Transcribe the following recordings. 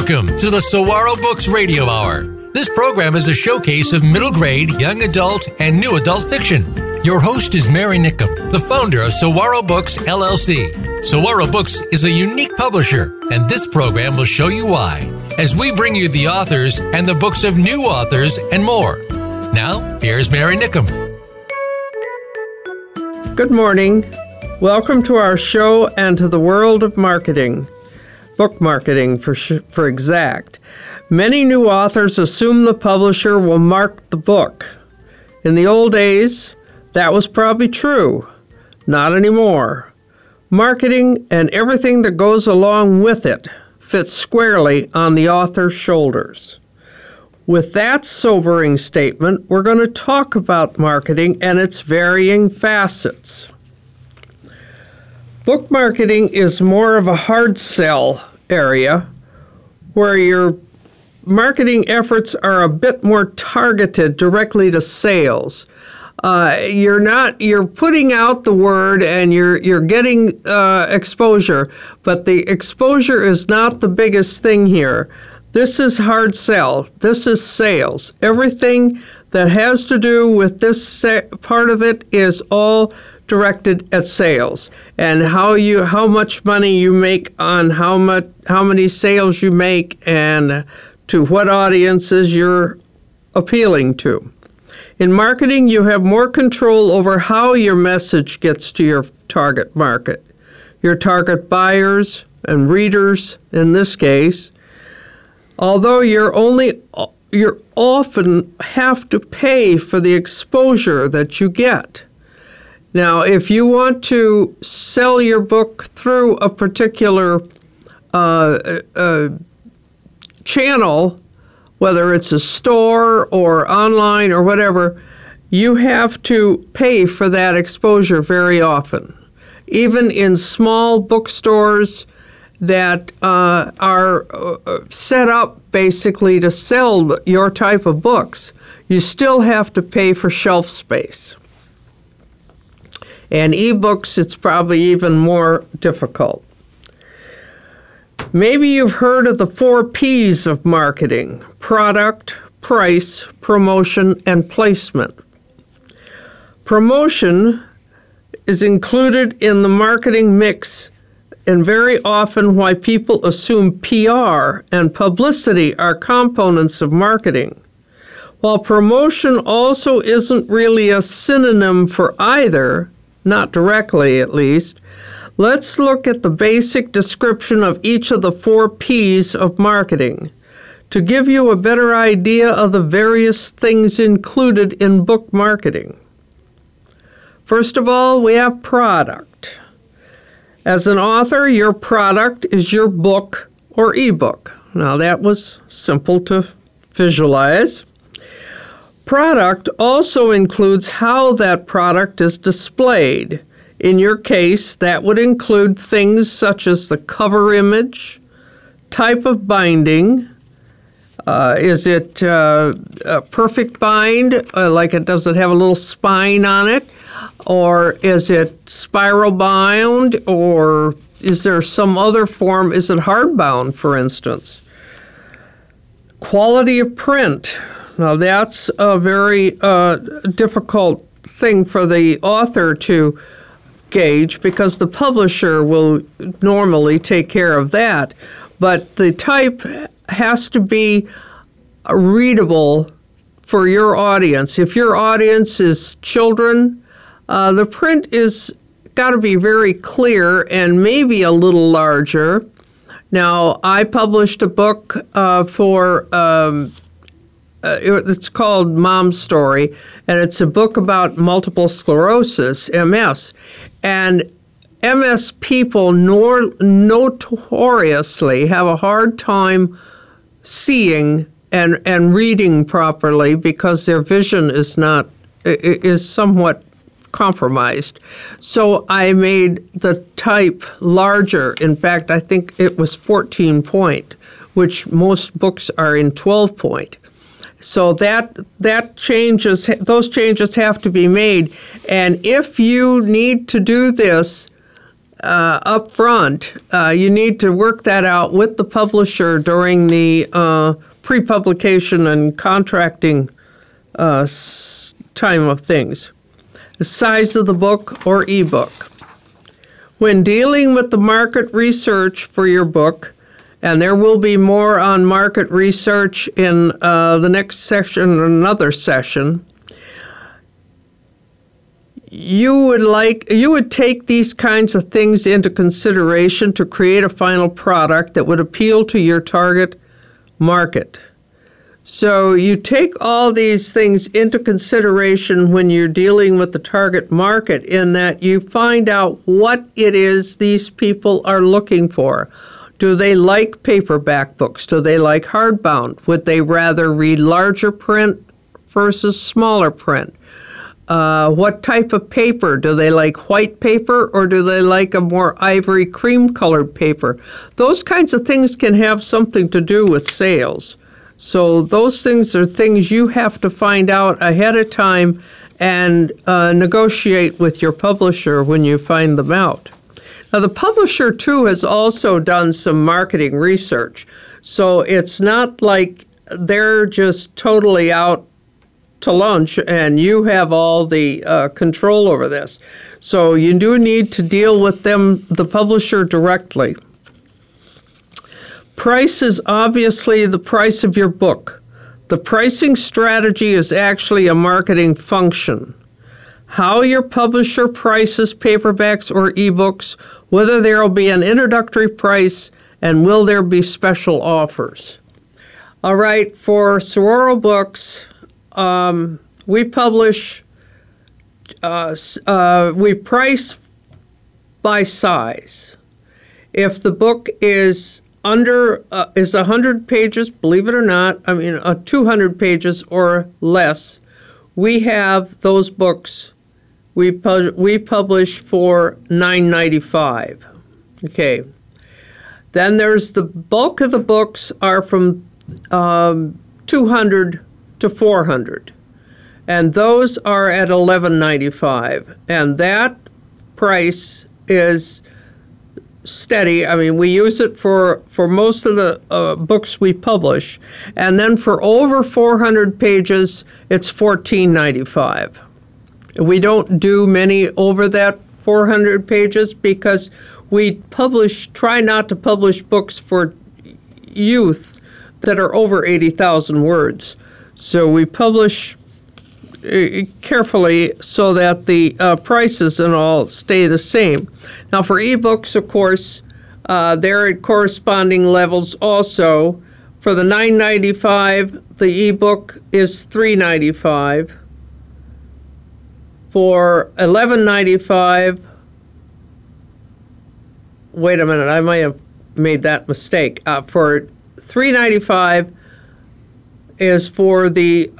Welcome to the Saguaro Books Radio Hour. This program is a showcase of middle grade, young adult, and new adult fiction. Your host is Mary Nickum, the founder of Saguaro Books, LLC. Saguaro Books is a unique publisher, and this program will show you why, as we bring you the authors and the books of new authors and more. Now, here's Mary Nickum. Good morning. Welcome to our show and to the world of marketing. Book marketing, for exact. Many new authors assume the publisher will mark the book. In the old days, that was probably true. Not anymore. Marketing and everything that goes along with it fits squarely on the author's shoulders. With that sobering statement, we're going to talk about marketing and its varying facets. Book marketing is more of a hard sell area where your marketing efforts are a bit more targeted directly to sales. You're putting out the word and you're getting exposure, but the exposure is not the biggest thing here. This is hard sell. This is sales. Everything that has to do with this part of it is all directed at sales and how much money you make on how many sales you make and to what audiences you're appealing to. In marketing, you have more control over how your message gets to your target market, your target buyers and readers in this case, although you often have to pay for the exposure that you get. Now, if you want to sell your book through a particular channel, whether it's a store or online or whatever, you have to pay for that exposure very often. Even in small bookstores that are set up basically to sell your type of books, you still have to pay for shelf space. And ebooks, it's probably even more difficult. Maybe you've heard of the 4 P's of marketing: product, price, promotion, and placement. Promotion is included in the marketing mix, and very often why people assume PR and publicity are components of marketing. While promotion also isn't really a synonym for either, not directly at least, let's look at the basic description of each of the 4 P's of marketing to give you a better idea of the various things included in book marketing. First of all, we have product. As an author, your product is your book or ebook. Now, that was simple to visualize. Product also includes how that product is displayed. In your case, that would include things such as the cover image, type of binding. Is it a perfect bind, does it have a little spine on it? Or is it spiral bound? Or is there some other form? Is it hardbound, for instance? Quality of print. Now, that's a very difficult thing for the author to gauge because the publisher will normally take care of that. But the type has to be readable for your audience. If your audience is children, the print is got to be very clear and maybe a little larger. Now, I published a book for... it's called Mom's Story, and it's a book about multiple sclerosis, MS. And MS people notoriously have a hard time seeing and reading properly because their vision is somewhat compromised. So I made the type larger. In fact, I think it was 14 point, which most books are in 12 point. So those changes have to be made. And if you need to do this up front. You need to work that out with the publisher during the pre-publication and contracting time of things. The size of the book or ebook. When dealing with the market research for your book, and there will be more on market research in the next session or another session, you would take these kinds of things into consideration to create a final product that would appeal to your target market. So you take all these things into consideration when you're dealing with the target market, in that you find out what it is these people are looking for. Do they like paperback books? Do they like hardbound? Would they rather read larger print versus smaller print? What type of paper? Do they like white paper, or do they like a more ivory cream-colored paper? Those kinds of things can have something to do with sales. So those things are things you have to find out ahead of time and negotiate with your publisher when you find them out. Now, the publisher, too, has also done some marketing research, so it's not like they're just totally out to lunch and you have all the control over this. So you do need to deal with them, the publisher, directly. Price is obviously the price of your book. The pricing strategy is actually a marketing function. How your publisher prices paperbacks or ebooks, whether there will be an introductory price, and will there be special offers. All right, for Saguaro Books, we publish, we price by size. If the book is under, is 100 pages, believe it or not, 200 pages or less, we have those books. We publish for $9.95. Okay. Then there's the bulk of the books are from 200 to 400, and those are at $11.95. And that price is steady. I mean, we use it for most of the books we publish. And then for over 400 pages, it's $14.95. We don't do many over that 400 pages because we try not to publish books for youth that are over 80,000 words. So we publish carefully so that the prices and all stay the same. Now, for ebooks, of course, they're at corresponding levels also. For the $9.95, the ebook is $3.95. For $11.95, wait a minute, I might have made that mistake. For $3.95 is for the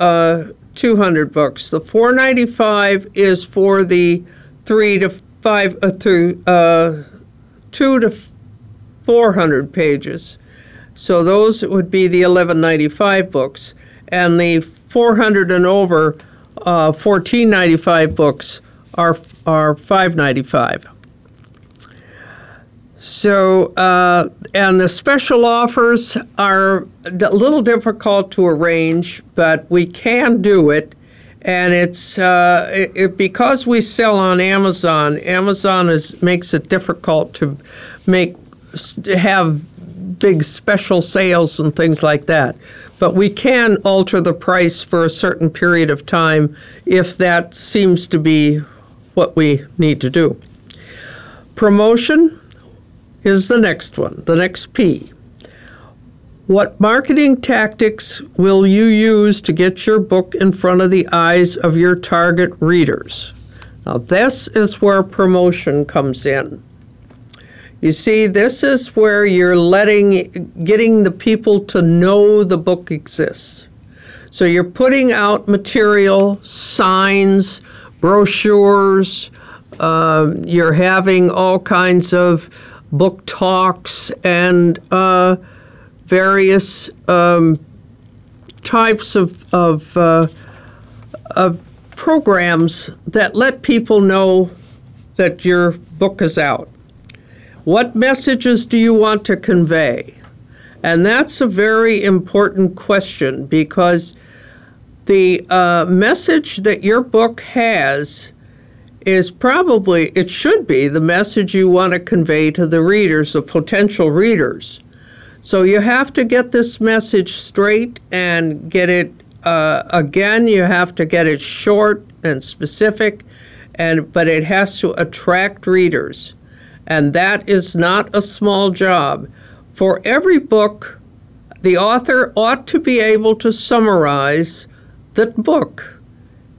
200 books. The $4.95 is for the 2 to 400 pages. So those would be the $11.95 books, and the 400 and over $14.95 books are $5.95. So and the special offers are a little difficult to arrange, but we can do it. And it's because we sell on Amazon. Amazon makes it difficult to have big special sales and things like that. But we can alter the price for a certain period of time if that seems to be what we need to do. Promotion is the next one, the next P. What marketing tactics will you use to get your book in front of the eyes of your target readers? Now, this is where promotion comes in. You see, this is where you're getting the people to know the book exists. So you're putting out material, signs, brochures. You're having all kinds of book talks and various types of programs that let people know that your book is out. What messages do you want to convey? And that's a very important question, because the message that your book has is probably, it should be, the message you want to convey to the readers, the potential readers. So you have to get this message straight and get it, again, you have to get it short and specific, but it has to attract readers. And that is not a small job. For every book, the author ought to be able to summarize the book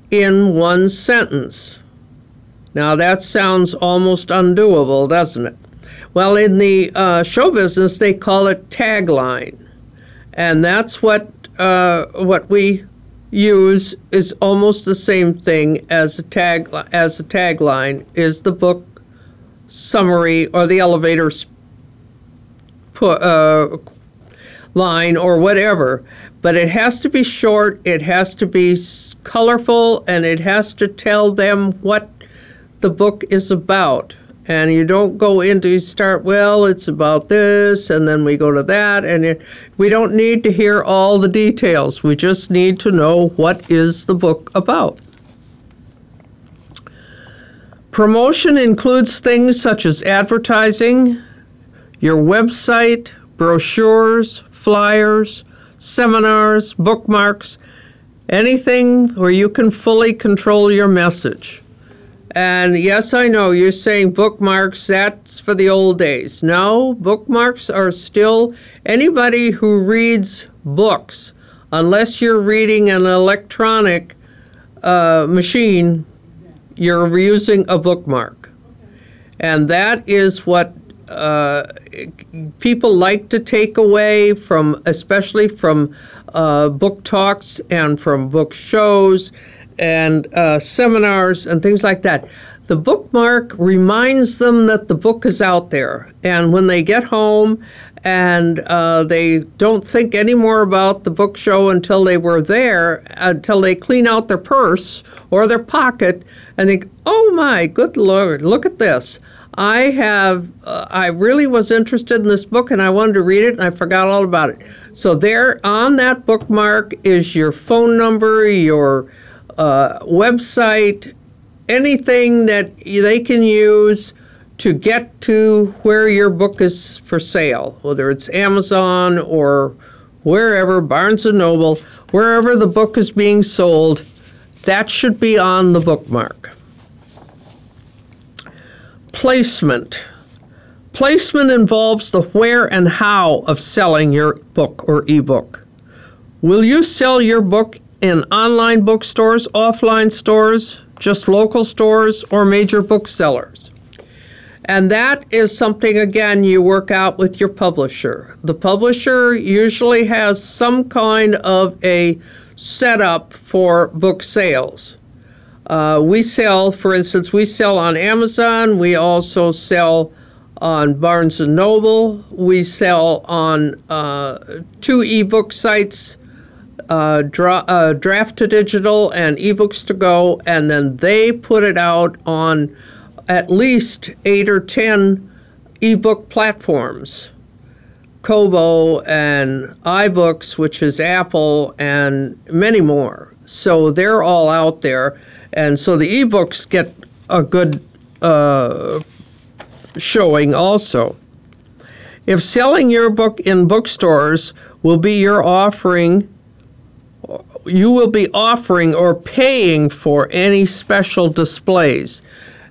in one sentence. Now, that sounds almost undoable, doesn't it? Well, in the show business, they call it tagline. And that's what we use is almost the same thing as a tagline is the book summary or the elevator line or whatever. But it has to be short, it has to be colorful, and it has to tell them what the book is about. And you don't go into, you start, well, it's about this, and then we go to that, and we don't need to hear all the details. We just need to know what is the book about. Promotion includes things such as advertising, your website, brochures, flyers, seminars, bookmarks, anything where you can fully control your message. And yes, I know you're saying bookmarks, that's for the old days. No, bookmarks are still, anybody who reads books, unless you're reading an electronic machine, you're using a bookmark. And that is what people like to take away from, especially from book talks and from book shows and seminars and things like that. The bookmark reminds them that the book is out there. And when they get home and they don't think any more about the book show until they were there, until they clean out their purse or their pocket and think, oh my, good Lord, look at this. I really was interested in this book and I wanted to read it and I forgot all about it. So there on that bookmark is your phone number, your website, anything that they can use to get to where your book is for sale, whether it's Amazon or wherever, Barnes and Noble, wherever the book is being sold, that should be on the bookmark. Placement. Placement involves the where and how of selling your book or ebook. Will you sell your book in online bookstores, offline stores, just local stores, or major booksellers? And that is something, again, you work out with your publisher. The publisher usually has some kind of a setup for book sales. We sell, for instance, we sell on Amazon. We also sell on Barnes and Noble. We sell on two ebook sites, Draft2Digital and eBooks2Go, and then they put it out on at least 8 or 10 ebook platforms, Kobo and iBooks, which is Apple, and many more. So they're all out there. And so the ebooks get a good showing also. If selling your book in bookstores will be your offering, you will be offering or paying for any special displays.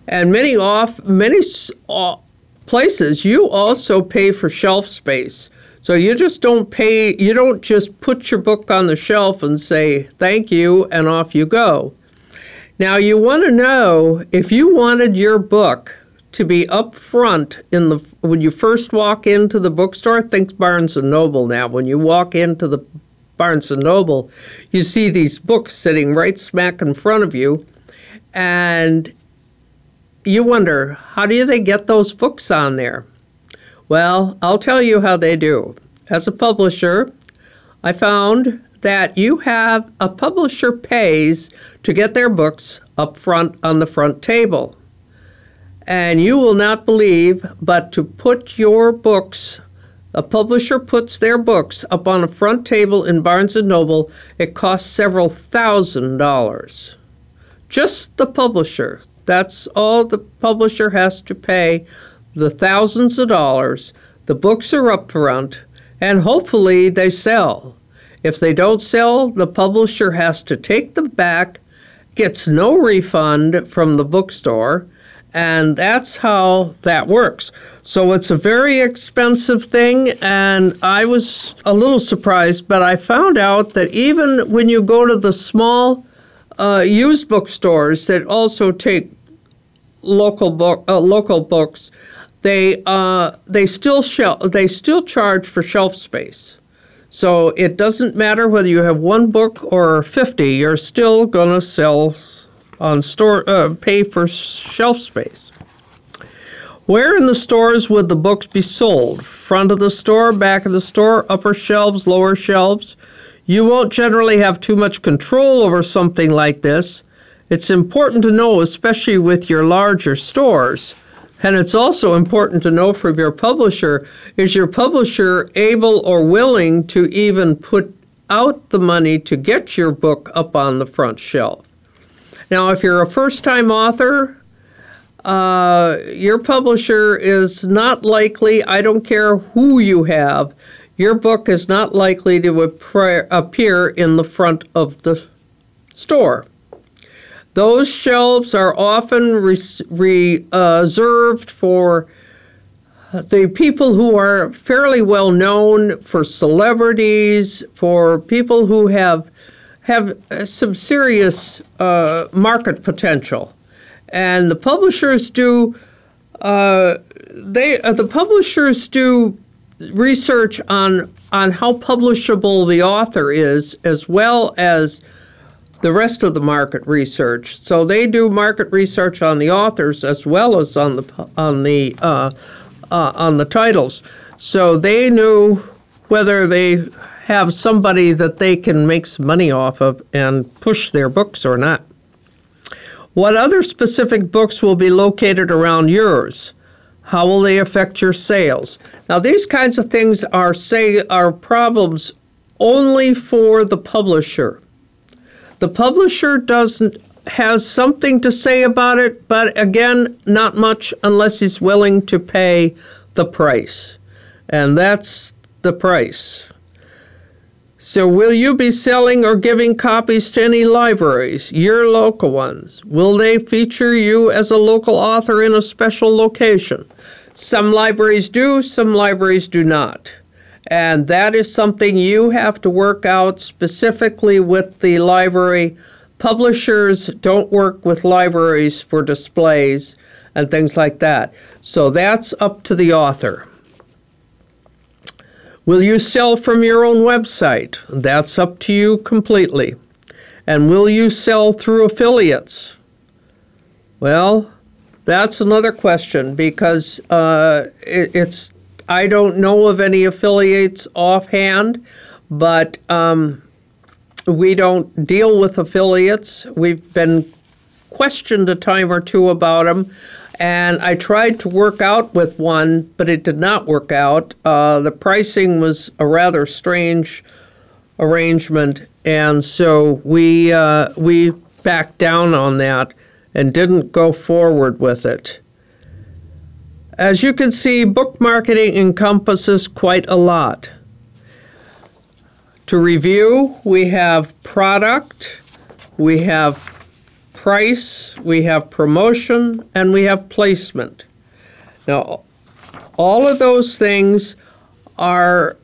And many places, you also pay for shelf space. So you just don't pay, you don't just put your book on the shelf and say, thank you, and off you go. Now, you want to know if you wanted your book to be up front in the when you first walk into the bookstore, think Barnes and Noble now. When you walk into the Barnes and Noble, you see these books sitting right smack in front of you, and you wonder, how do they get those books on there? Well, I'll tell you how they do. As a publisher, I found that you have a publisher pays to get their books up front on the front table. And you will not believe, but to put your books, a publisher puts their books up on a front table in Barnes and Noble, it costs several $1,000s. Just the publisher. That's all the publisher has to pay, the thousands of dollars. The books are up front, and hopefully they sell. If they don't sell, the publisher has to take them back, gets no refund from the bookstore, and that's how that works. So it's a very expensive thing, and I was a little surprised, but I found out that even when you go to the small used bookstores that also take local books, they still charge for shelf space. So it doesn't matter whether you have one book or 50, you're still going to sell on store, pay for shelf space. Where in the stores would the books be sold? Front of the store, back of the store, upper shelves, lower shelves? You won't generally have too much control over something like this. It's important to know, especially with your larger stores. And it's also important to know from your publisher, is your publisher able or willing to even put out the money to get your book up on the front shelf? Now, if you're a first-time author, your publisher is not likely, I don't care who you have, your book is not likely to appear in the front of the store. Those shelves are often reserved for the people who are fairly well known, for celebrities, for people who have some serious market potential. And the publishers do research on how publishable the author is, as well as the rest of the market research. So they do market research on the authors as well as on the titles. So they knew whether they have somebody that they can make some money off of and push their books or not. What other specific books will be located around yours? How will they affect your sales? Now, these kinds of things are problems only for the publisher. The publisher has something to say about it, but again, not much unless he's willing to pay the price. And that's the price. So will you be selling or giving copies to any libraries, your local ones? Will they feature you as a local author in a special location? Some libraries do, some libraries do not. And that is something you have to work out specifically with the library. Publishers don't work with libraries for displays and things like that. So that's up to the author. Will you sell from your own website? That's up to you completely. And will you sell through affiliates? Well, that's another question, because it's... I don't know of any affiliates offhand, but we don't deal with affiliates. We've been questioned a time or two about them, and I tried to work out with one, but it did not work out. The pricing was a rather strange arrangement, and so we backed down on that and didn't go forward with it. As you can see, book marketing encompasses quite a lot. To review, we have product, we have price, we have promotion, and we have placement. Now, all of those things are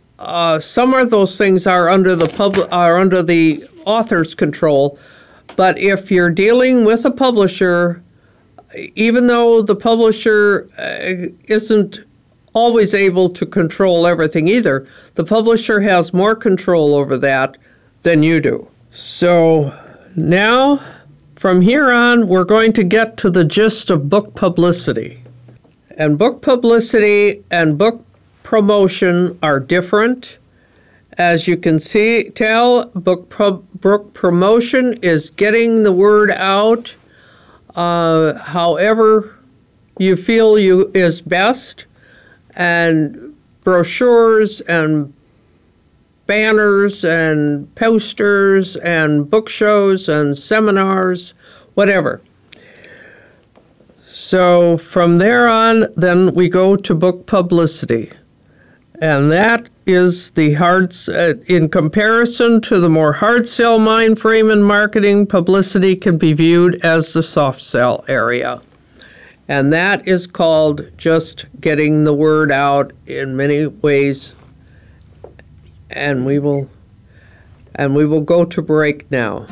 some of those things are under the author's control, but if you're dealing with a publisher, even though the publisher isn't always able to control everything either, the publisher has more control over that than you do. So now, from here on, we're going to get to the gist of book publicity. And book publicity and book promotion are different. As you can tell, book promotion is getting the word out, however you feel you is best, and brochures and banners and posters and book shows and seminars, whatever. So from there on, then we go to book publicity. And that is the in comparison to the more hard sell mind frame in marketing, publicity can be viewed as the soft sell area. And that is called just getting the word out in many ways. And we will go to break now.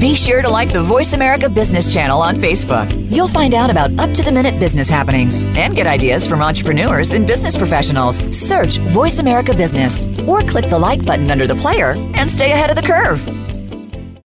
Be sure to like the Voice America Business Channel on Facebook. You'll find out about up-to-the-minute business happenings and get ideas from entrepreneurs and business professionals. Search Voice America Business or click the like button under the player and stay ahead of the curve.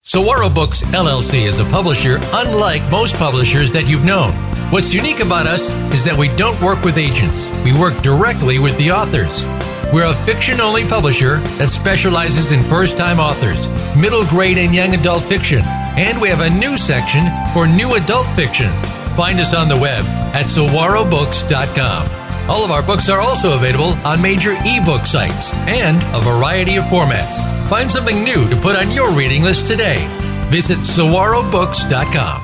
Saguaro Books, LLC is a publisher unlike most publishers that you've known. What's unique about us is that we don't work with agents. We work directly with the authors. We're a fiction-only publisher that specializes in first-time authors, middle-grade and young adult fiction, and we have a new section for new adult fiction. Find us on the web at saguarobooks.com. All of our books are also available on major e-book sites and a variety of formats. Find something new to put on your reading list today. Visit saguarobooks.com.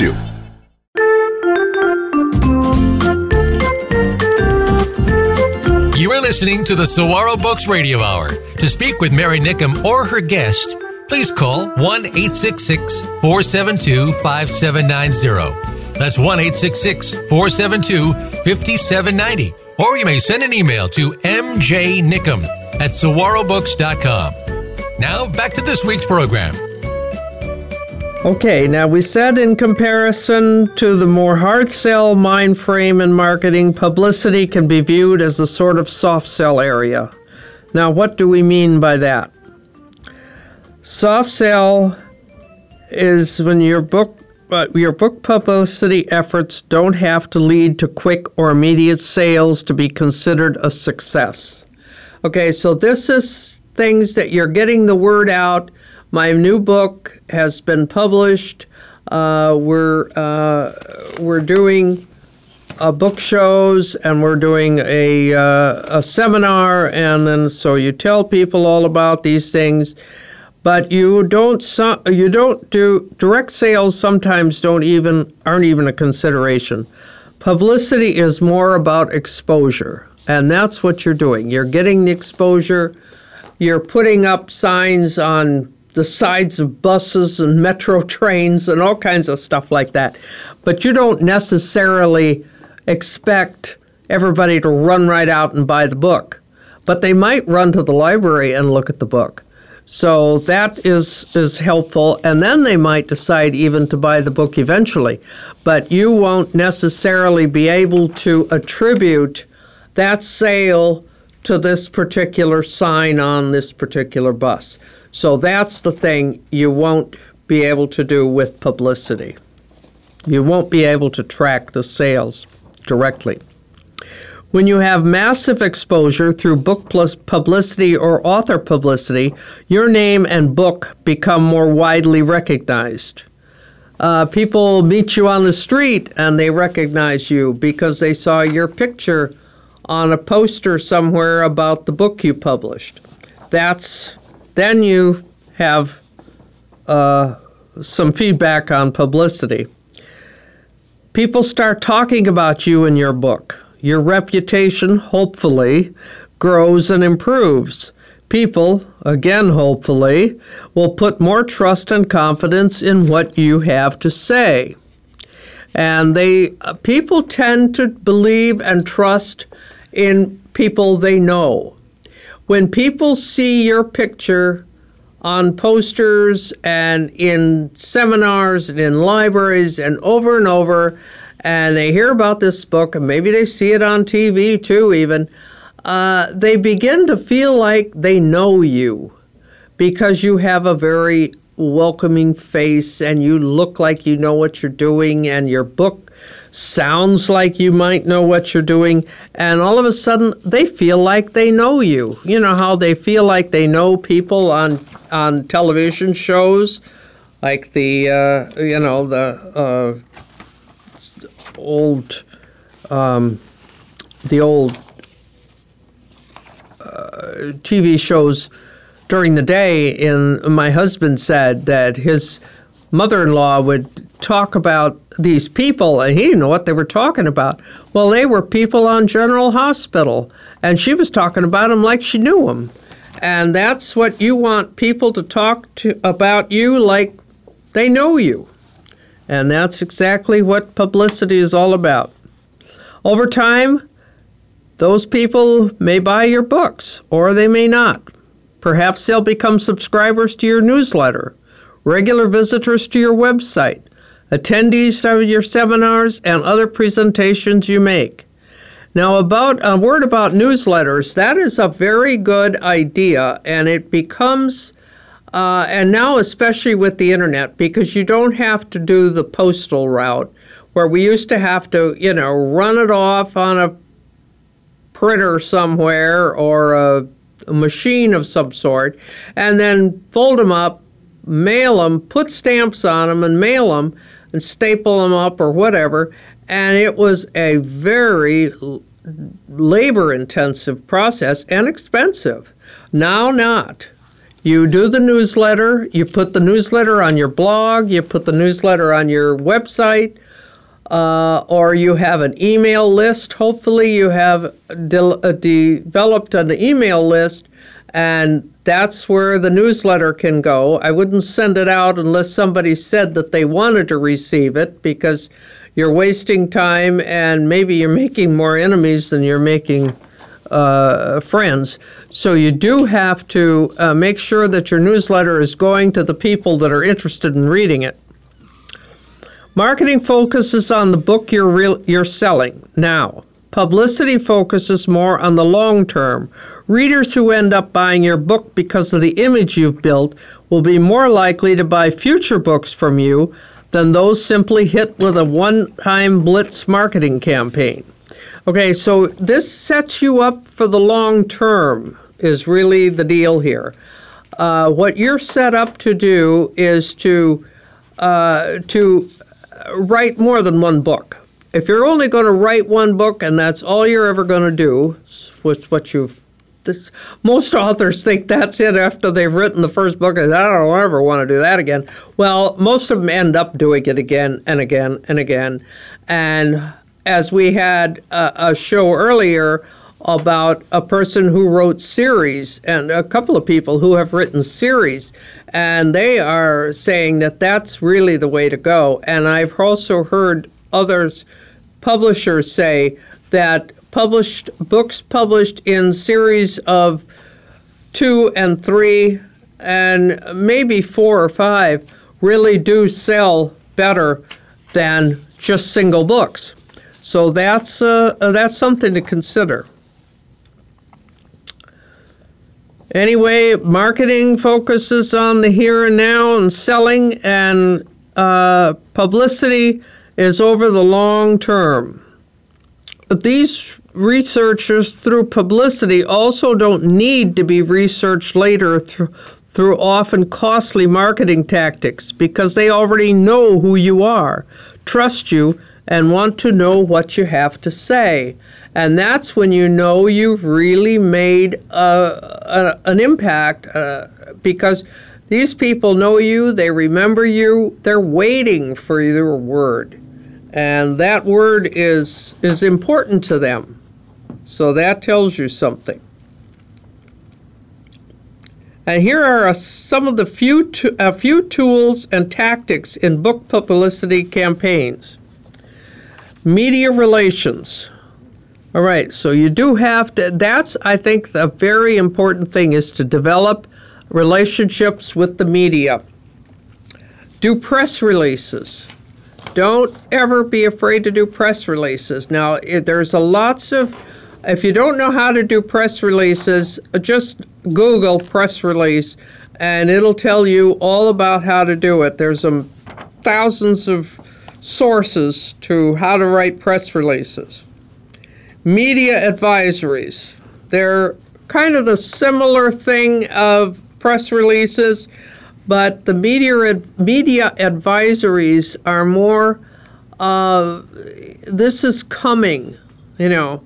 you. You are listening to the Saguaro Books Radio Hour. To speak with Mary Nickum or her guest, please call 1-866-472-5790. That's 1-866-472-5790. Or you may send an email to mjnickum at saguarobooks.com. Now back to this week's program. Okay, now we said in comparison to the more hard sell mind frame in marketing, publicity can be viewed as a sort of soft sell area. Now, what do we mean by that? Soft sell is when your book publicity efforts don't have to lead to quick or immediate sales to be considered a success. Okay, so this is things that you're getting the word out. My new book has been published. We're doing book shows, and we're doing a seminar, and then so you tell people all about these things, but you don't do direct sales. Sometimes aren't even a consideration. Publicity is more about exposure, and that's what you're doing. You're getting the exposure. You're putting up signs on the sides of buses and metro trains and all kinds of stuff like that. But you don't necessarily expect everybody to run right out and buy the book. But they might run to the library and look at the book. So that is helpful. And then they might decide even to buy the book eventually. But you won't necessarily be able to attribute that sale to this particular sign on this particular bus. So that's the thing you won't be able to do with publicity. You won't be able to track the sales directly. When you have massive exposure through book plus publicity or author publicity, your name and book become more widely recognized. People meet you on the street and they recognize you because they saw your picture on a poster somewhere about the book you published. Then you have some feedback on publicity. People start talking about you and your book. Your reputation, hopefully, grows and improves. People, again, hopefully, will put more trust and confidence in what you have to say. And people tend to believe and trust in people they know. When people see your picture on posters and in seminars and in libraries and over, and they hear about this book, and maybe they see it on TV too even, they begin to feel like they know you because you have a very welcoming face and you look like you know what you're doing and your book sounds like you might know what you're doing, and all of a sudden they feel like they know you. You know how they feel like they know people on television shows, like the old TV shows during the day. And my husband said that his mother-in-law would talk about these people, and he didn't know what they were talking about. Well, they were people on General Hospital, and she was talking about them like she knew them. And that's what you want people to talk to about you like they know you. And that's exactly what publicity is all about. Over time, those people may buy your books, or they may not. Perhaps they'll become subscribers to your newsletter, regular visitors to your website, attendees of your seminars, and other presentations you make. Now, about a word about newsletters, that is a very good idea, and it becomes, and now especially with the internet, because you don't have to do the postal route, where we used to have to, run it off on a printer somewhere or a machine of some sort, and then fold them up, mail them, put stamps on them and mail them and staple them up or whatever. And it was a very labor-intensive process and expensive. Now not. You do the newsletter, you put the newsletter on your blog, you put the newsletter on your website, or you have an email list. Hopefully you have developed an email list, and that's where the newsletter can go. I wouldn't send it out unless somebody said that they wanted to receive it, because you're wasting time and maybe you're making more enemies than you're making friends. So you do have to make sure that your newsletter is going to the people that are interested in reading it. Marketing focuses on the book you're selling now. Publicity focuses more on the long term. Readers who end up buying your book because of the image you've built will be more likely to buy future books from you than those simply hit with a one-time blitz marketing campaign. Okay, so this sets you up for the long term is really the deal here. What you're set up to do is to write more than one book. If you're only going to write one book and that's all you're ever going to do, most authors think that's it after they've written the first book, and I don't ever want to do that again. Well, most of them end up doing it again and again and again. And as we had a show earlier about a person who wrote series, and a couple of people who have written series, and they are saying that that's really the way to go. And I've also heard others, publishers, say that books published in series of 2 and 3 and maybe 4 or 5 really do sell better than just single books. So that's something to consider. Anyway, marketing focuses on the here and now and selling, and publicity is over the long term. These researchers, through publicity, also don't need to be researched later through often costly marketing tactics, because they already know who you are, trust you, and want to know what you have to say. And that's when you know you've really made an impact, because these people know you, they remember you, they're waiting for your word. And that word is important to them. So that tells you something. And here are some of the few tools and tactics in book publicity campaigns. Media relations. All right, so you do have to, that's, I think, the very important thing is to develop relationships with the media. Do press releases. Don't ever be afraid to do press releases. Now, there's if you don't know how to do press releases, just Google press release, and it'll tell you all about how to do it. There's thousands of sources to how to write press releases. Media advisories. They're kind of the similar thing of press releases, but the media advisories are more, this is coming, you know.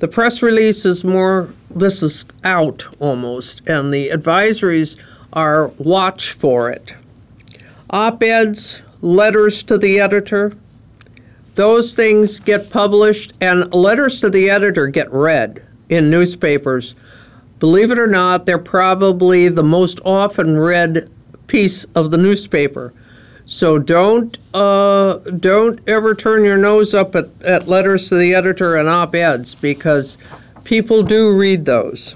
The press release is more, this is out almost, and the advisories are watch for it. Op-eds, letters to the editor, those things get published, and letters to the editor get read in newspapers. Believe it or not, they're probably the most often read piece of the newspaper. So don't ever turn your nose up at letters to the editor and op-eds, because people do read those.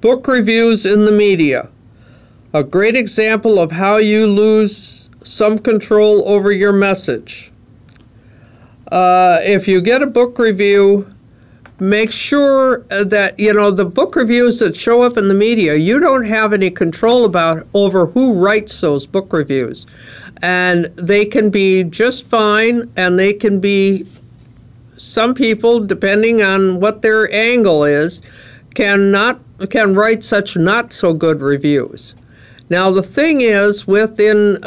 Book reviews in the media. A great example of how you lose some control over your message. If you get a book review, make sure that, you know, the book reviews that show up in the media, you don't have any control over who writes those book reviews. And they can be just fine, and they can be, some people, depending on what their angle is, can write such not so good reviews. Now, the thing is, within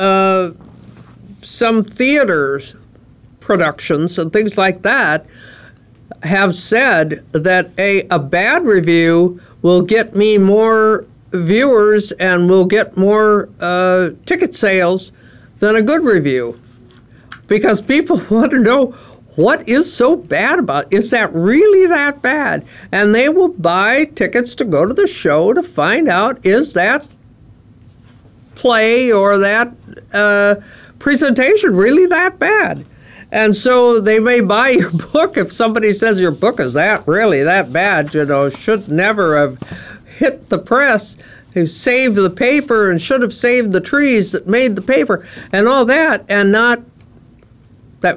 some theaters productions and things like that, have said that a bad review will get me more viewers and will get more ticket sales than a good review, because people want to know what is so bad about it. Is that really that bad? And they will buy tickets to go to the show to find out, is that play or that presentation really that bad? And so they may buy your book if somebody says your book is that really that bad, you know, should never have hit the press, who saved the paper and should have saved the trees that made the paper and all that, and that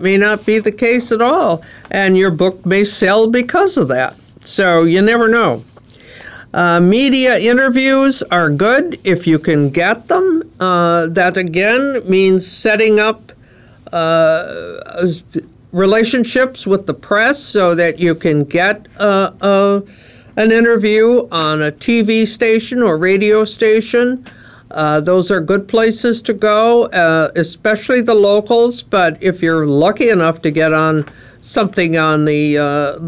may not be the case at all. And your book may sell because of that. So you never know. Media interviews are good if you can get them. That, again, means setting up relationships with the press so that you can get an interview on a TV station or radio station. Those are good places to go, especially the locals. But if you're lucky enough to get on something on the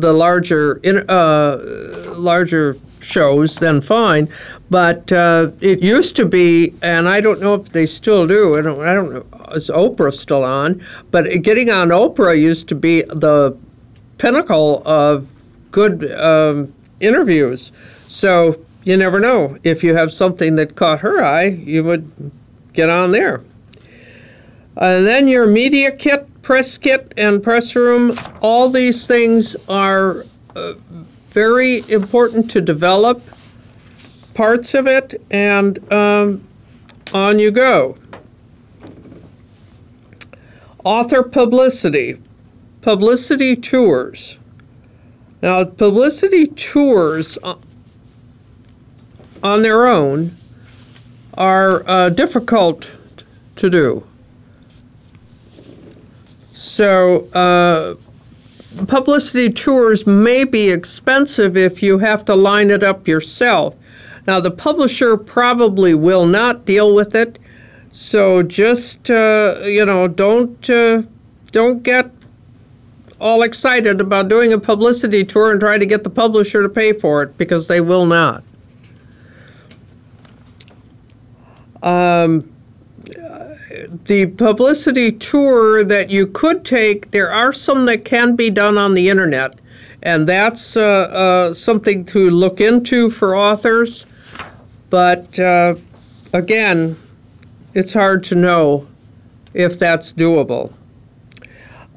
larger shows, then fine. But it used to be, and I don't know if they still do, I don't know, is Oprah still on? But getting on Oprah used to be the pinnacle of good interviews. So you never know. If you have something that caught her eye, you would get on there. And then your media kit, and press room, all these things are very important to develop parts of it, and on you go. Author publicity. Publicity tours. Now, publicity tours on their own are difficult to do. So, publicity tours may be expensive if you have to line it up yourself. Now, the publisher probably will not deal with it, so just don't get all excited about doing a publicity tour and try to get the publisher to pay for it, because they will not. The publicity tour that you could take, there are some that can be done on the internet, and that's something to look into for authors. But again, it's hard to know if that's doable.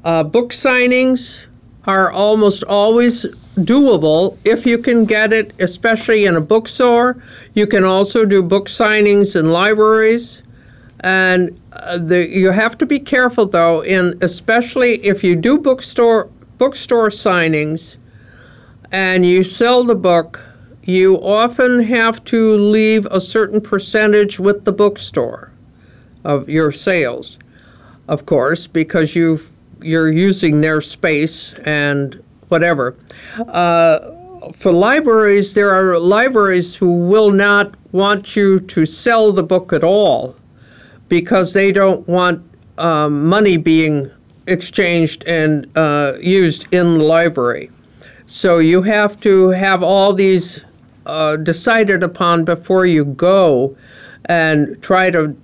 Book signings, are almost always doable if you can get it, especially in a bookstore. You can also do book signings in libraries. And you have to be careful, though, especially if you do bookstore signings and you sell the book, you often have to leave a certain percentage with the bookstore of your sales, of course, because you're using their space and whatever. For libraries, there are libraries who will not want you to sell the book at all because they don't want money being exchanged and used in the library. So you have to have all these decided upon before you go and try to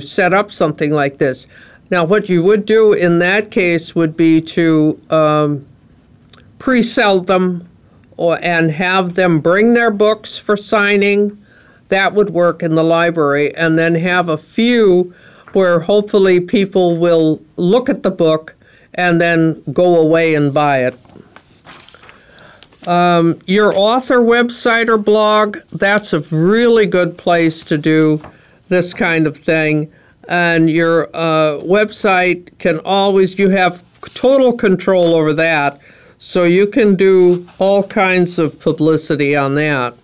set up something like this. Now, what you would do in that case would be to pre-sell them and have them bring their books for signing. That would work in the library. And then have a few where hopefully people will look at the book and then go away and buy it. Your author website or blog, that's a really good place to do this kind of thing. And your website you have total control over that. So you can do all kinds of publicity on that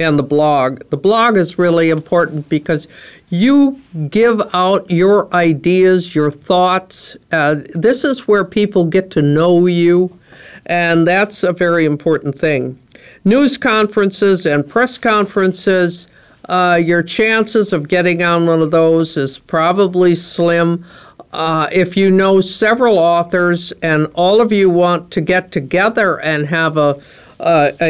and the blog. The blog is really important because you give out your ideas, your thoughts. This is where people get to know you, and that's a very important thing. News conferences and press conferences, your chances of getting on one of those is probably slim. If you know several authors and all of you want to get together and have a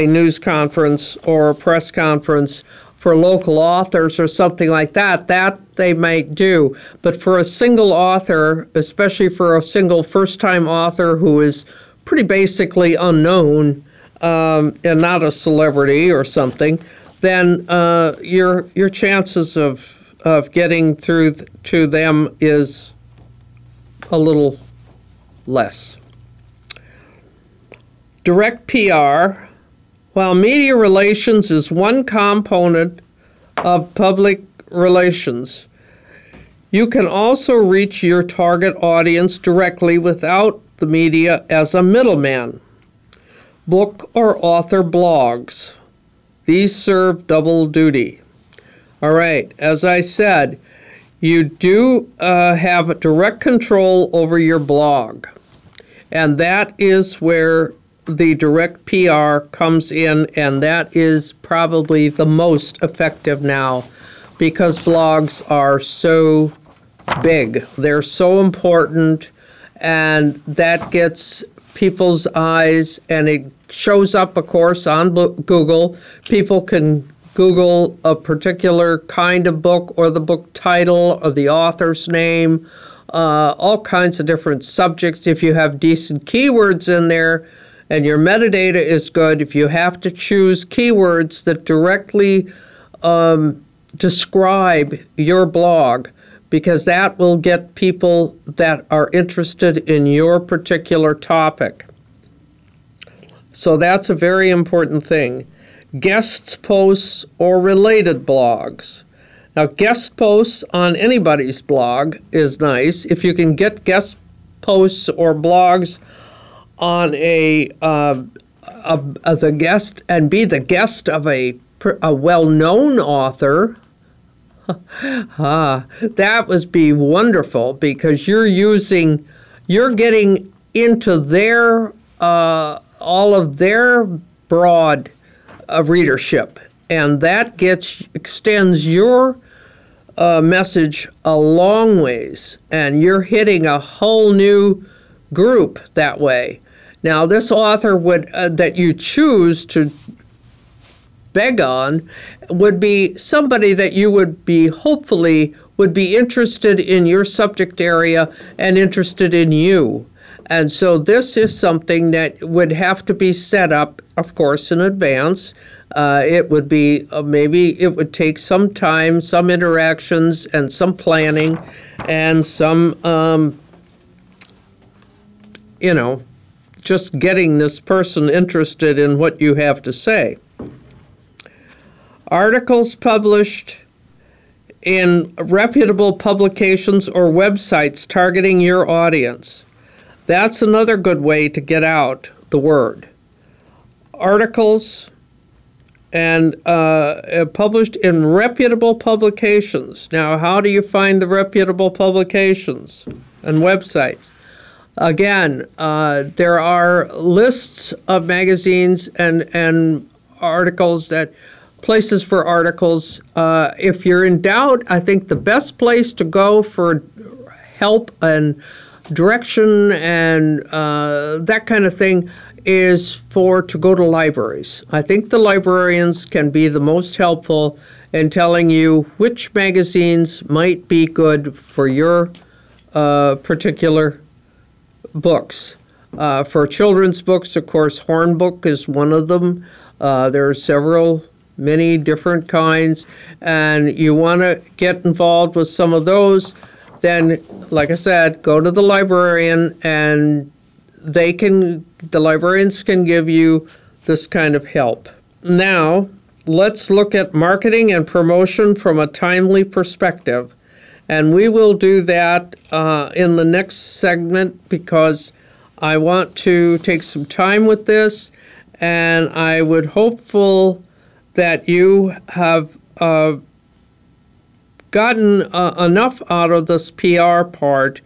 news conference or a press conference for local authors or something like that, that they might do. But for a single author, especially for a single first-time author who is pretty basically unknown and not a celebrity or something, then your chances of getting through to them is a little less. Direct PR, while media relations is one component of public relations, you can also reach your target audience directly without the media as a middleman. Book or author blogs. These serve double duty. All right, as I said, you do have direct control over your blog, and that is where the direct PR comes in, and that is probably the most effective now because blogs are so big. They're so important, and that gets people's eyes, and it shows up, of course, on Google. People can Google a particular kind of book or the book title or the author's name, all kinds of different subjects. If you have decent keywords in there and your metadata is good, if you have to choose keywords that directly describe your blog, because that will get people that are interested in your particular topic. So that's a very important thing. Guests, posts, or related blogs. Now, guest posts on anybody's blog is nice. If you can get guest posts or blogs on the guest and be the guest of a well-known author, that would be wonderful because you're getting into their all of their broad readership, and that extends your message a long ways, and you're hitting a whole new group that way. Now, this author that you choose to beg on would be somebody that you would be interested in your subject area and interested in you. And so this is something that would have to be set up, of course, in advance. It would be maybe it would take some time, some interactions and some planning and some just getting this person interested in what you have to say. Articles published in reputable publications or websites targeting your audience. That's another good way to get out the word. Articles and published in reputable publications. Now, how do you find the reputable publications and websites? Again, there are lists of magazines and articles that places for articles. If you're in doubt, I think the best place to go for help and direction and that kind of thing is to go to libraries. I think the librarians can be the most helpful in telling you which magazines might be good for your particular books. For children's books, of course, Horn Book is one of them. There are many different kinds, and you want to get involved with some of those, then, like I said, go to the librarian, and the librarians can give you this kind of help. Now, let's look at marketing and promotion from a timely perspective, and we will do that in the next segment because I want to take some time with this, and I would hopeful that you have gotten enough out of this PR part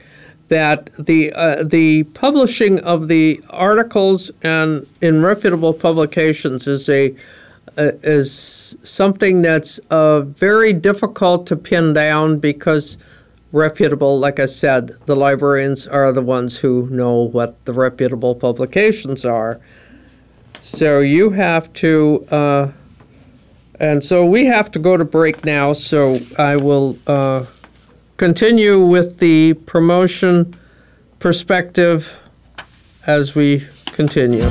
that the publishing of the articles and in reputable publications is something that's very difficult to pin down because reputable, like I said, the librarians are the ones who know what the reputable publications are. So you have to... And so we have to go to break now, so I will continue with the promotion perspective as we continue.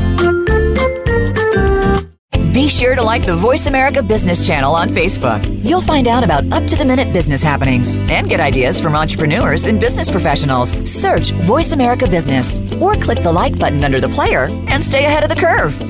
Be sure to like the Voice America Business Channel on Facebook. You'll find out about up-to-the-minute business happenings and get ideas from entrepreneurs and business professionals. Search Voice America Business or click the like button under the player and stay ahead of the curve.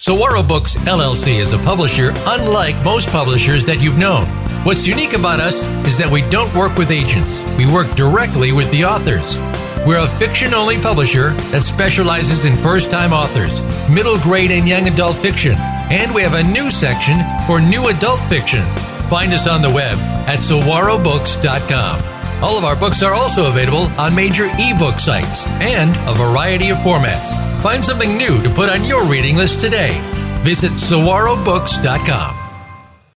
Saguaro Books, LLC is a publisher unlike most publishers that you've known. What's unique about us is that we don't work with agents. We work directly with the authors. We're a fiction-only publisher that specializes in first-time authors, middle-grade and young adult fiction, and we have a new section for new adult fiction. Find us on the web at saguarobooks.com. All of our books are also available on major e-book sites and a variety of formats. Find something new to put on your reading list today. Visit saguarobooks.com.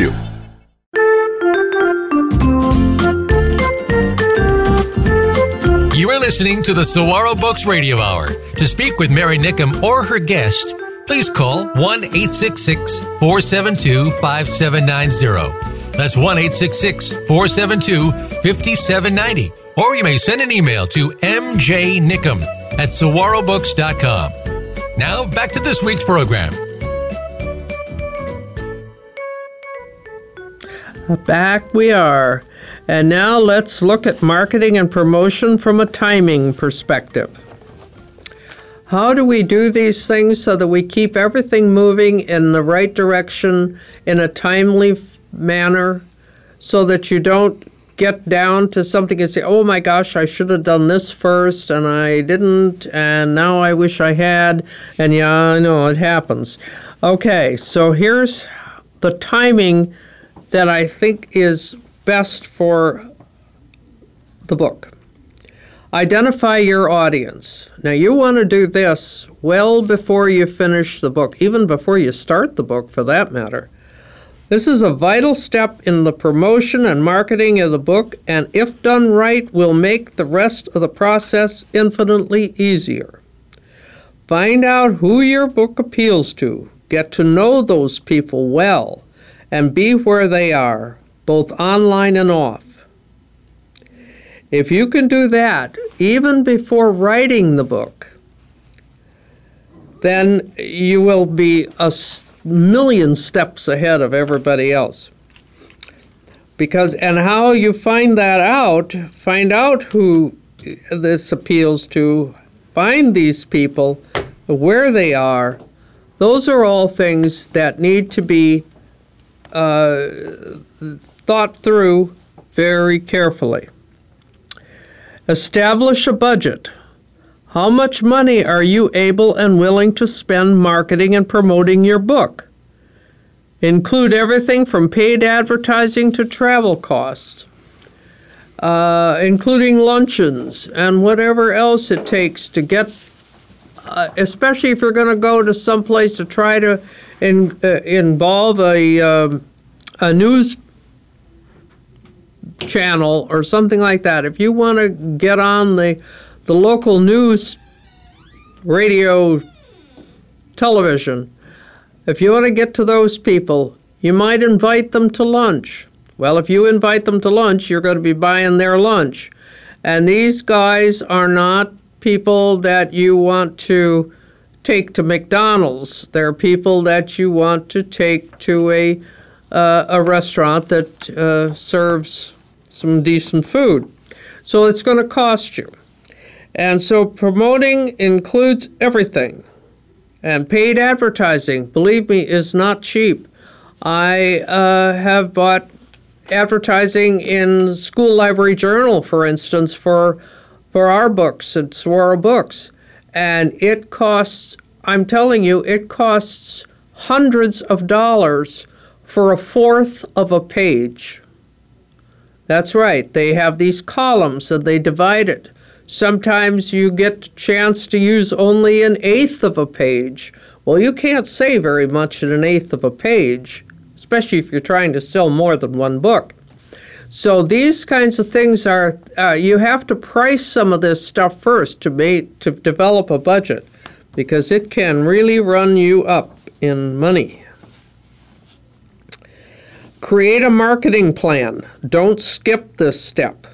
you. You are listening to the Saguaro Books Radio Hour. To speak with Mary Nickum or her guest, please call 1-866-472-5790. That's 1-866-472-5790. Or you may send an email to mjnickum at saguarobooks.com. Now back to this week's program. Back we are. And now let's look at marketing and promotion from a timing perspective. How do we do these things so that we keep everything moving in the right direction in a timely manner so that you don't get down to something and say, oh my gosh, I should have done this first and I didn't and now I wish I had, and yeah, I know it happens. Okay, so here's the timing that I think is best for the book. Identify your audience. Now, you want to do this well before you finish the book, even before you start the book, for that matter. This is a vital step in the promotion and marketing of the book, and if done right, will make the rest of the process infinitely easier. Find out who your book appeals to. Get to know those people well and be where they are, both online and off. If you can do that, even before writing the book, then you will be a million steps ahead of everybody else. Because, and how you find out who this appeals to, find these people, where they are, those are all things that need to be thought through very carefully. Establish a budget. How much money are you able and willing to spend marketing and promoting your book? Include everything from paid advertising to travel costs, including luncheons and whatever else it takes to get, especially if you're going to go to some place to try to involve a news channel or something like that. If you want to get on the local news, radio, television, if you want to get to those people, you might invite them to lunch. Well, if you invite them to lunch, you're going to be buying their lunch. And these guys are not people that you want to take to McDonald's. They're people that you want to take to a restaurant that serves some decent food. So it's going to cost you. And so promoting includes everything. And paid advertising, believe me, is not cheap. I have bought advertising in School Library Journal, for instance, for our books at Saguaro Books. And it costs, I'm telling you, it costs hundreds of dollars for a fourth of a page. That's right. They have these columns and they divide it. Sometimes you get a chance to use only an eighth of a page. Well, you can't say very much in an eighth of a page, especially if you're trying to sell more than one book. So these kinds of things are, you have to price some of this stuff first to develop a budget, because it can really run you up in money. Create a marketing plan. Don't skip this step.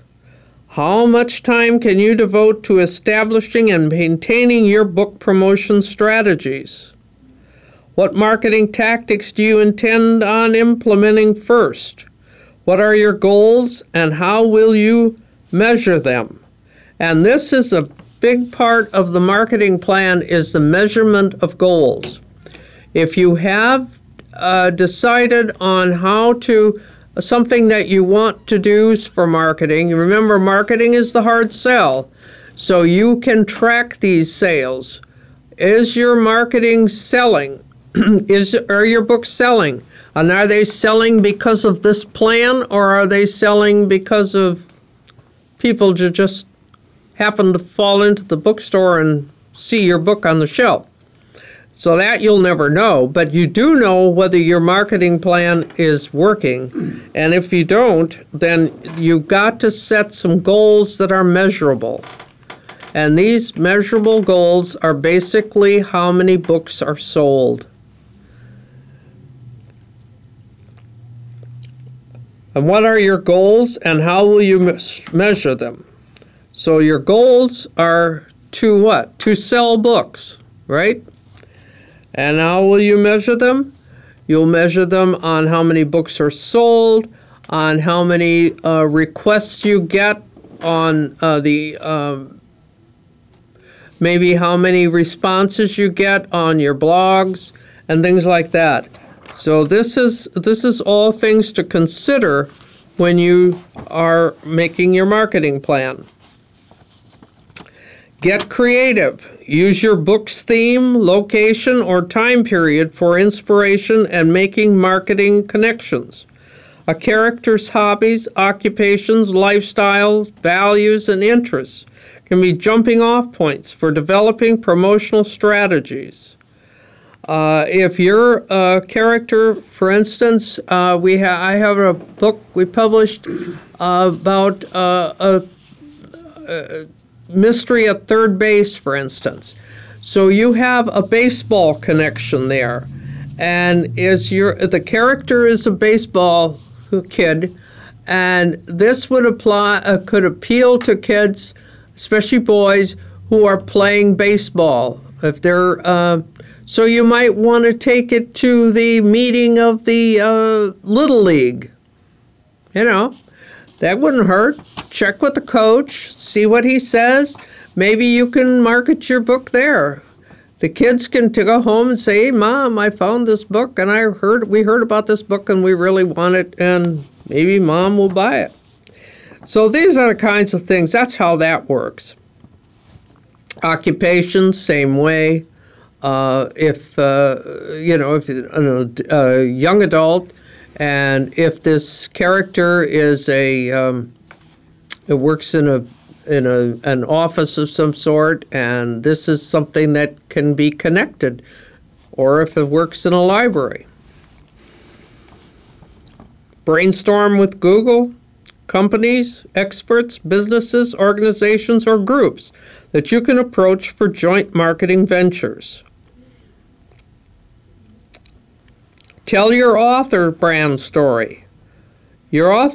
How much time can you devote to establishing and maintaining your book promotion strategies? What marketing tactics do you intend on implementing first? What are your goals and how will you measure them? And this is a big part of the marketing plan, is the measurement of goals. If you have decided on how to something that you want to do for marketing. Remember, marketing is the hard sell, so you can track these sales. Is your marketing selling? Are your books selling? And are they selling because of this plan, or are they selling because of people who just happen to fall into the bookstore and see your book on the shelf? So that you'll never know, but you do know whether your marketing plan is working. And if you don't, then you've got to set some goals that are measurable. And these measurable goals are basically how many books are sold. And what are your goals and how will you measure them? So your goals are to what? To sell books, right? And how will you measure them? You'll measure them on how many books are sold, on how many requests you get, on maybe how many responses you get on your blogs and things like that. So this is all things to consider when you are making your marketing plan. Get creative. Use your book's theme, location, or time period for inspiration and making marketing connections. A character's hobbies, occupations, lifestyles, values, and interests can be jumping off points for developing promotional strategies. If your character, for instance, I have a book we published about a mystery at third base, for instance. So you have a baseball connection there. And the character is a baseball kid, and this would could appeal to kids, especially boys, who are playing baseball. If they're so you might want to take it to the meeting of the Little League. You know, that wouldn't hurt. Check with the coach, see what he says. Maybe you can market your book there. The kids can go home and say, "Hey, Mom, I found this book, and we heard about this book, and we really want it, and maybe Mom will buy it." So these are the kinds of things. That's how that works. Occupations, same way. If a young adult, and if this character is it works in an office of some sort, and this is something that can be connected, or if it works in a library. Brainstorm with Google, companies, experts, businesses, organizations, or groups that you can approach for joint marketing ventures. Tell your author brand story. You ought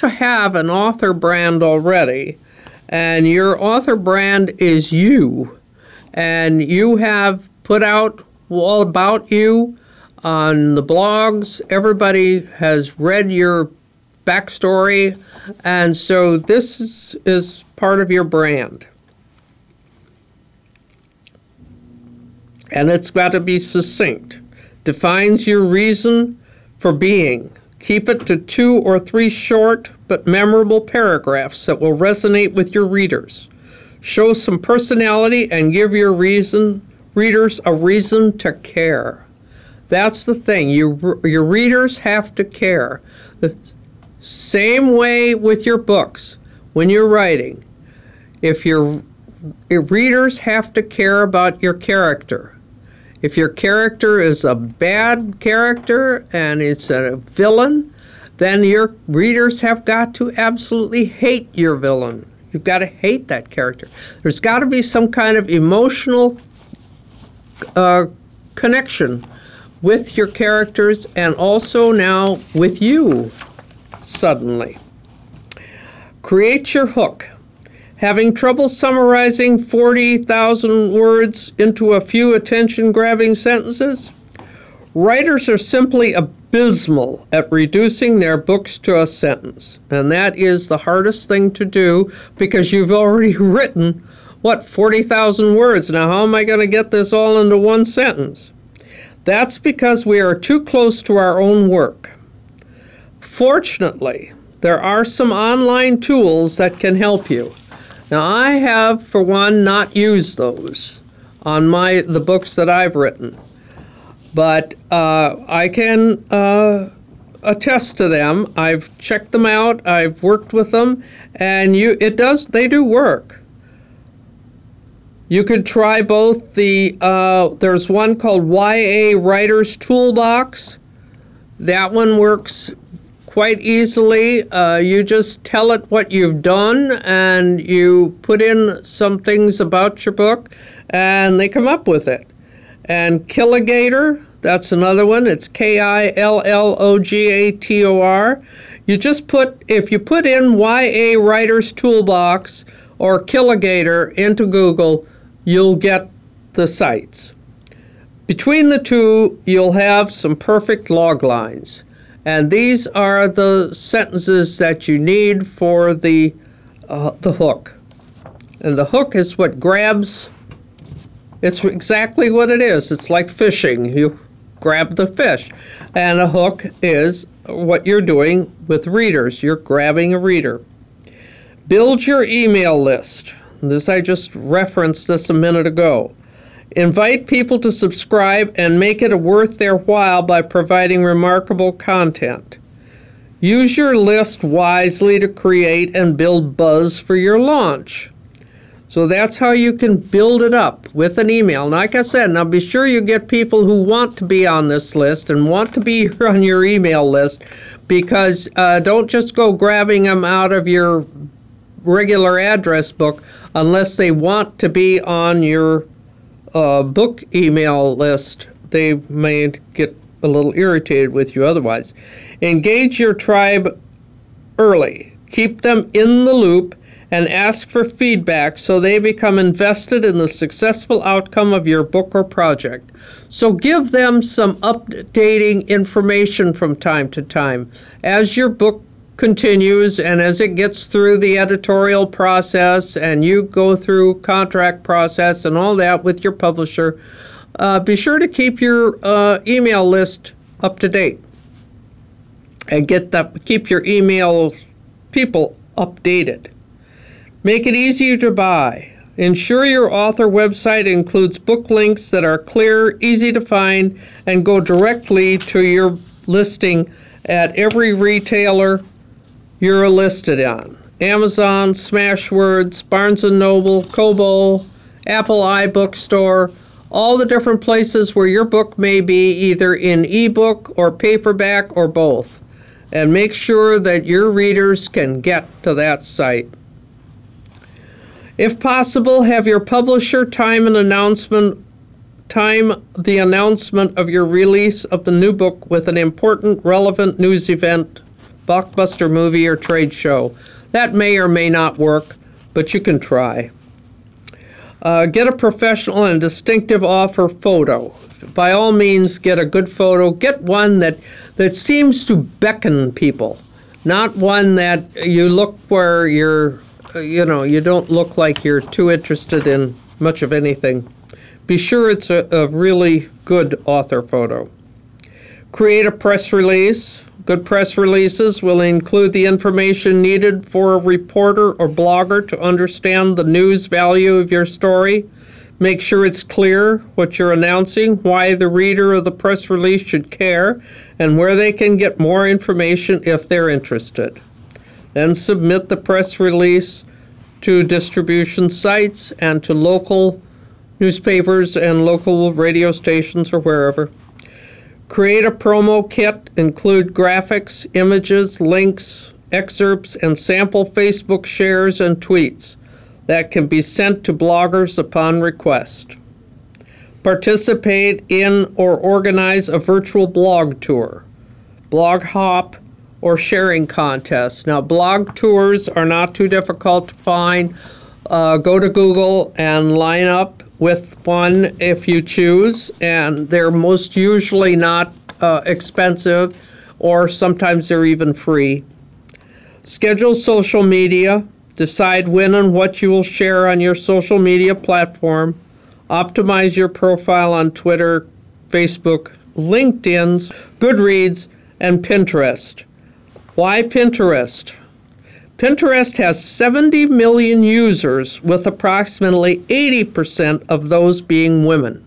to have an author brand already, and your author brand is you, and you have put out all about you on the blogs. Everybody has read your backstory, and so this is part of your brand. And it's got to be succinct. Defines your reason for being. Keep it to 2 or 3 short but memorable paragraphs that will resonate with your readers. Show some personality and give your readers a reason to care. That's the thing. Your readers have to care. The same way with your books when you're writing. If your readers have to care about your character. If your character is a bad character and it's a villain, then your readers have got to absolutely hate your villain. You've got to hate that character. There's got to be some kind of emotional connection with your characters and also now with you suddenly. Create your hook. Having trouble summarizing 40,000 words into a few attention-grabbing sentences? Writers are simply abysmal at reducing their books to a sentence, and that is the hardest thing to do because you've already written, 40,000 words? Now, how am I going to get this all into one sentence? That's because we are too close to our own work. Fortunately, there are some online tools that can help you. Now, I have, for one, not used those on the books that I've written, but I can attest to them. I've checked them out. I've worked with them, and they do work. You could try both there's one called YA Writer's Toolbox. That one works quite easily. You just tell it what you've done, and you put in some things about your book, and they come up with it. And Killogator, that's another one. It's Killogator. You just if you put in YA Writer's Toolbox or Killogator into Google, you'll get the sites. Between the two, you'll have some perfect log lines. And these are the sentences that you need for the hook. And the hook is what grabs. It's exactly what it is. It's like fishing. You grab the fish. And a hook is what you're doing with readers. You're grabbing a reader. Build your email list. I just referenced this a minute ago. Invite people to subscribe and make it worth their while by providing remarkable content. Use your list wisely to create and build buzz for your launch. So that's how you can build it up with an email. Like I said, now be sure you get people who want to be on this list and want to be on your email list, because don't just go grabbing them out of your regular address book unless they want to be on your book email list. They may get a little irritated with you otherwise. Engage your tribe early. Keep them in the loop and ask for feedback so they become invested in the successful outcome of your book or project. So give them some updating information from time to time. As your book continues and as it gets through the editorial process and you go through contract process and all that with your publisher, be sure to keep your email list up to date and keep your email people updated. Make it easier to buy. Ensure your author website includes book links that are clear, easy to find, and go directly to your listing at every retailer you're listed on. Amazon, Smashwords, Barnes and Noble, Kobo, Apple iBookstore, all the different places where your book may be, either in ebook or paperback or both. And make sure that your readers can get to that site. If possible, have your publisher time the announcement of your release of the new book with an important, relevant news event, blockbuster movie, or trade show. That may or may not work, but you can try. Get a professional and distinctive offer photo. By all means, get a good photo. Get one that seems to beckon people, not one that you look where you're, you don't look like you're too interested in much of anything. Be sure it's a really good author photo. Create a press release. Good press releases will include the information needed for a reporter or blogger to understand the news value of your story. Make sure it's clear what you're announcing, why the reader of the press release should care, and where they can get more information if they're interested. Then submit the press release to distribution sites and to local newspapers and local radio stations or wherever. Create a promo kit, include graphics, images, links, excerpts, and sample Facebook shares and tweets that can be sent to bloggers upon request. Participate in or organize a virtual blog tour, blog hop, or sharing contest. Now, blog tours are not too difficult to find. Go to Google and line up with one if you choose, and they're most usually not expensive, or sometimes they're even free. Schedule social media. Decide when and what you will share on your social media platform. Optimize your profile on Twitter, Facebook, LinkedIn, Goodreads, and Pinterest. Why Pinterest? Pinterest has 70 million users, with approximately 80% of those being women.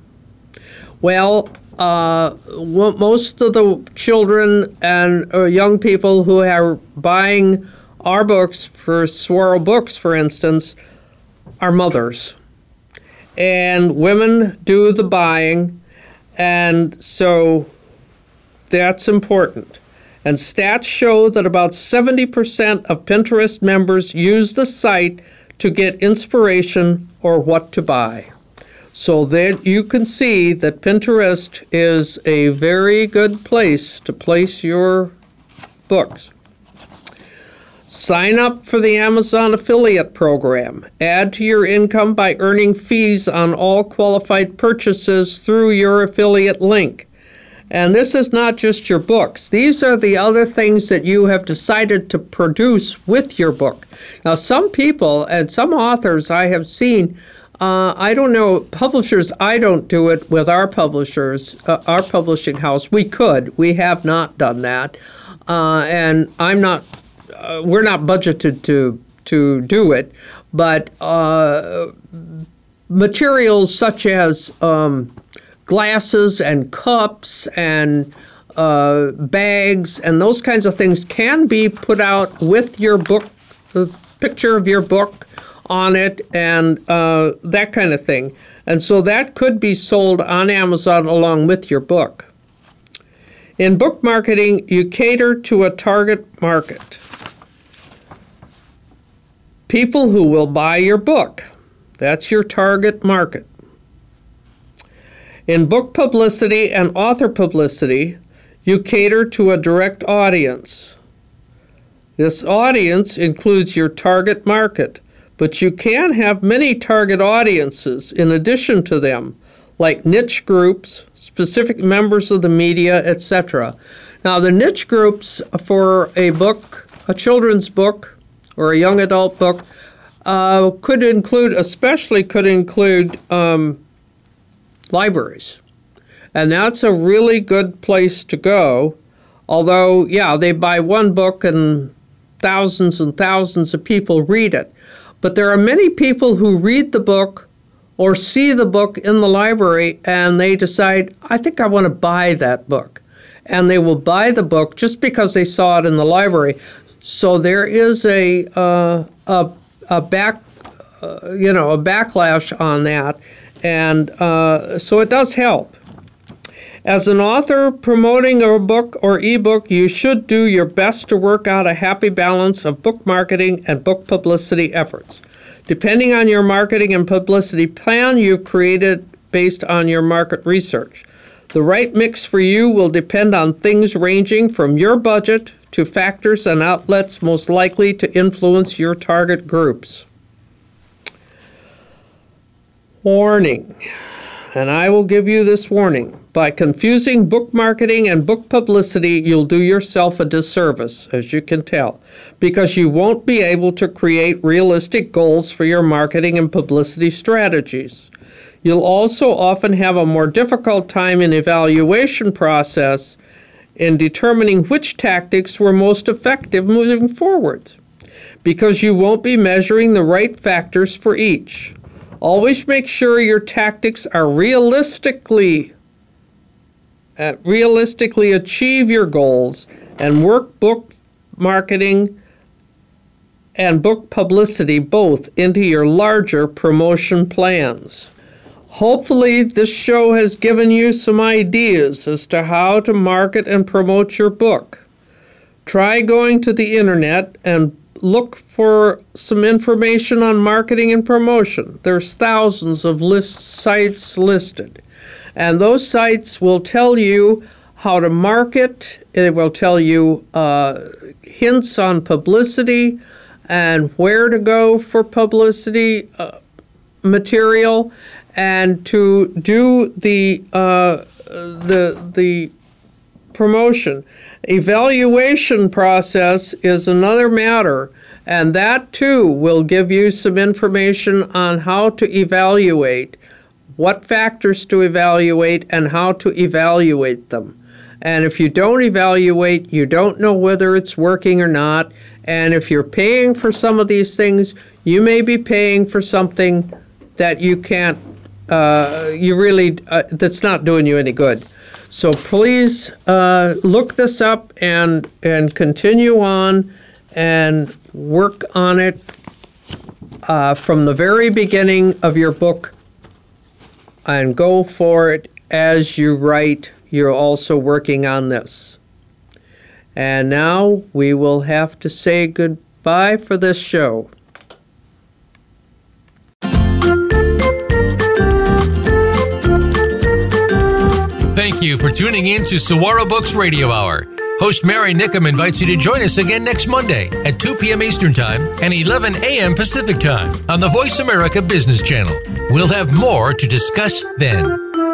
Well, most of the children and young people who are buying our books for Saguaro Books, for instance, are mothers. And women do the buying, and so that's important. And stats show that about 70% of Pinterest members use the site to get inspiration or what to buy. So that you can see that Pinterest is a very good place to place your books. Sign up for the Amazon affiliate program. Add to your income by earning fees on all qualified purchases through your affiliate link. And this is not just your books. These are the other things that you have decided to produce with your book. Now, some people and some authors I have seen, publishers, I don't do it with our publishers, our publishing house. We could. We have not done that. And we're not budgeted to do it. But materials such as glasses and cups and bags and those kinds of things can be put out with your book, the picture of your book on it, and that kind of thing. And so that could be sold on Amazon along with your book. In book marketing, you cater to a target market. People who will buy your book. That's your target market. In book publicity and author publicity, you cater to a direct audience. This audience includes your target market, but you can have many target audiences in addition to them, like niche groups, specific members of the media, etc. Now, the niche groups for a book, a children's book, or a young adult book, could include libraries. And that's a really good place to go, although, they buy one book and thousands of people read it. But there are many people who read the book or see the book in the library and they decide, I think I want to buy that book. And they will buy the book just because they saw it in the library. So there is a backlash on that. And so it does help. As an author promoting a book or ebook, you should do your best to work out a happy balance of book marketing and book publicity efforts. Depending on your marketing and publicity plan you've created based on your market research, the right mix for you will depend on things ranging from your budget to factors and outlets most likely to influence your target groups. Warning, and I will give you this warning. By confusing book marketing and book publicity, you'll do yourself a disservice, as you can tell, because you won't be able to create realistic goals for your marketing and publicity strategies. You'll also often have a more difficult time in evaluation process in determining which tactics were most effective moving forward, because you won't be measuring the right factors for each. Always make sure your tactics are realistically achieve your goals and work book marketing and book publicity both into your larger promotion plans. Hopefully, this show has given you some ideas as to how to market and promote your book. Try going to the internet and look for some information on marketing and promotion. There's thousands of sites listed. And those sites will tell you how to market, it will tell you hints on publicity and where to go for publicity material, and to do the promotion. Evaluation process is another matter, and that too will give you some information on how to evaluate, what factors to evaluate and how to evaluate them. And if you don't evaluate, you don't know whether it's working or not. And if you're paying for some of these things, you may be paying for something that you can't, that's not doing you any good. So please look this up and continue on and work on it from the very beginning of your book. And go for it as you write. You're also working on this. And now we will have to say goodbye for this show. Thank you for tuning in to Saguaro Books Radio Hour. Host Mary Nickum invites you to join us again next Monday at 2 p.m. Eastern Time and 11 a.m. Pacific Time on the Voice America Business Channel. We'll have more to discuss then.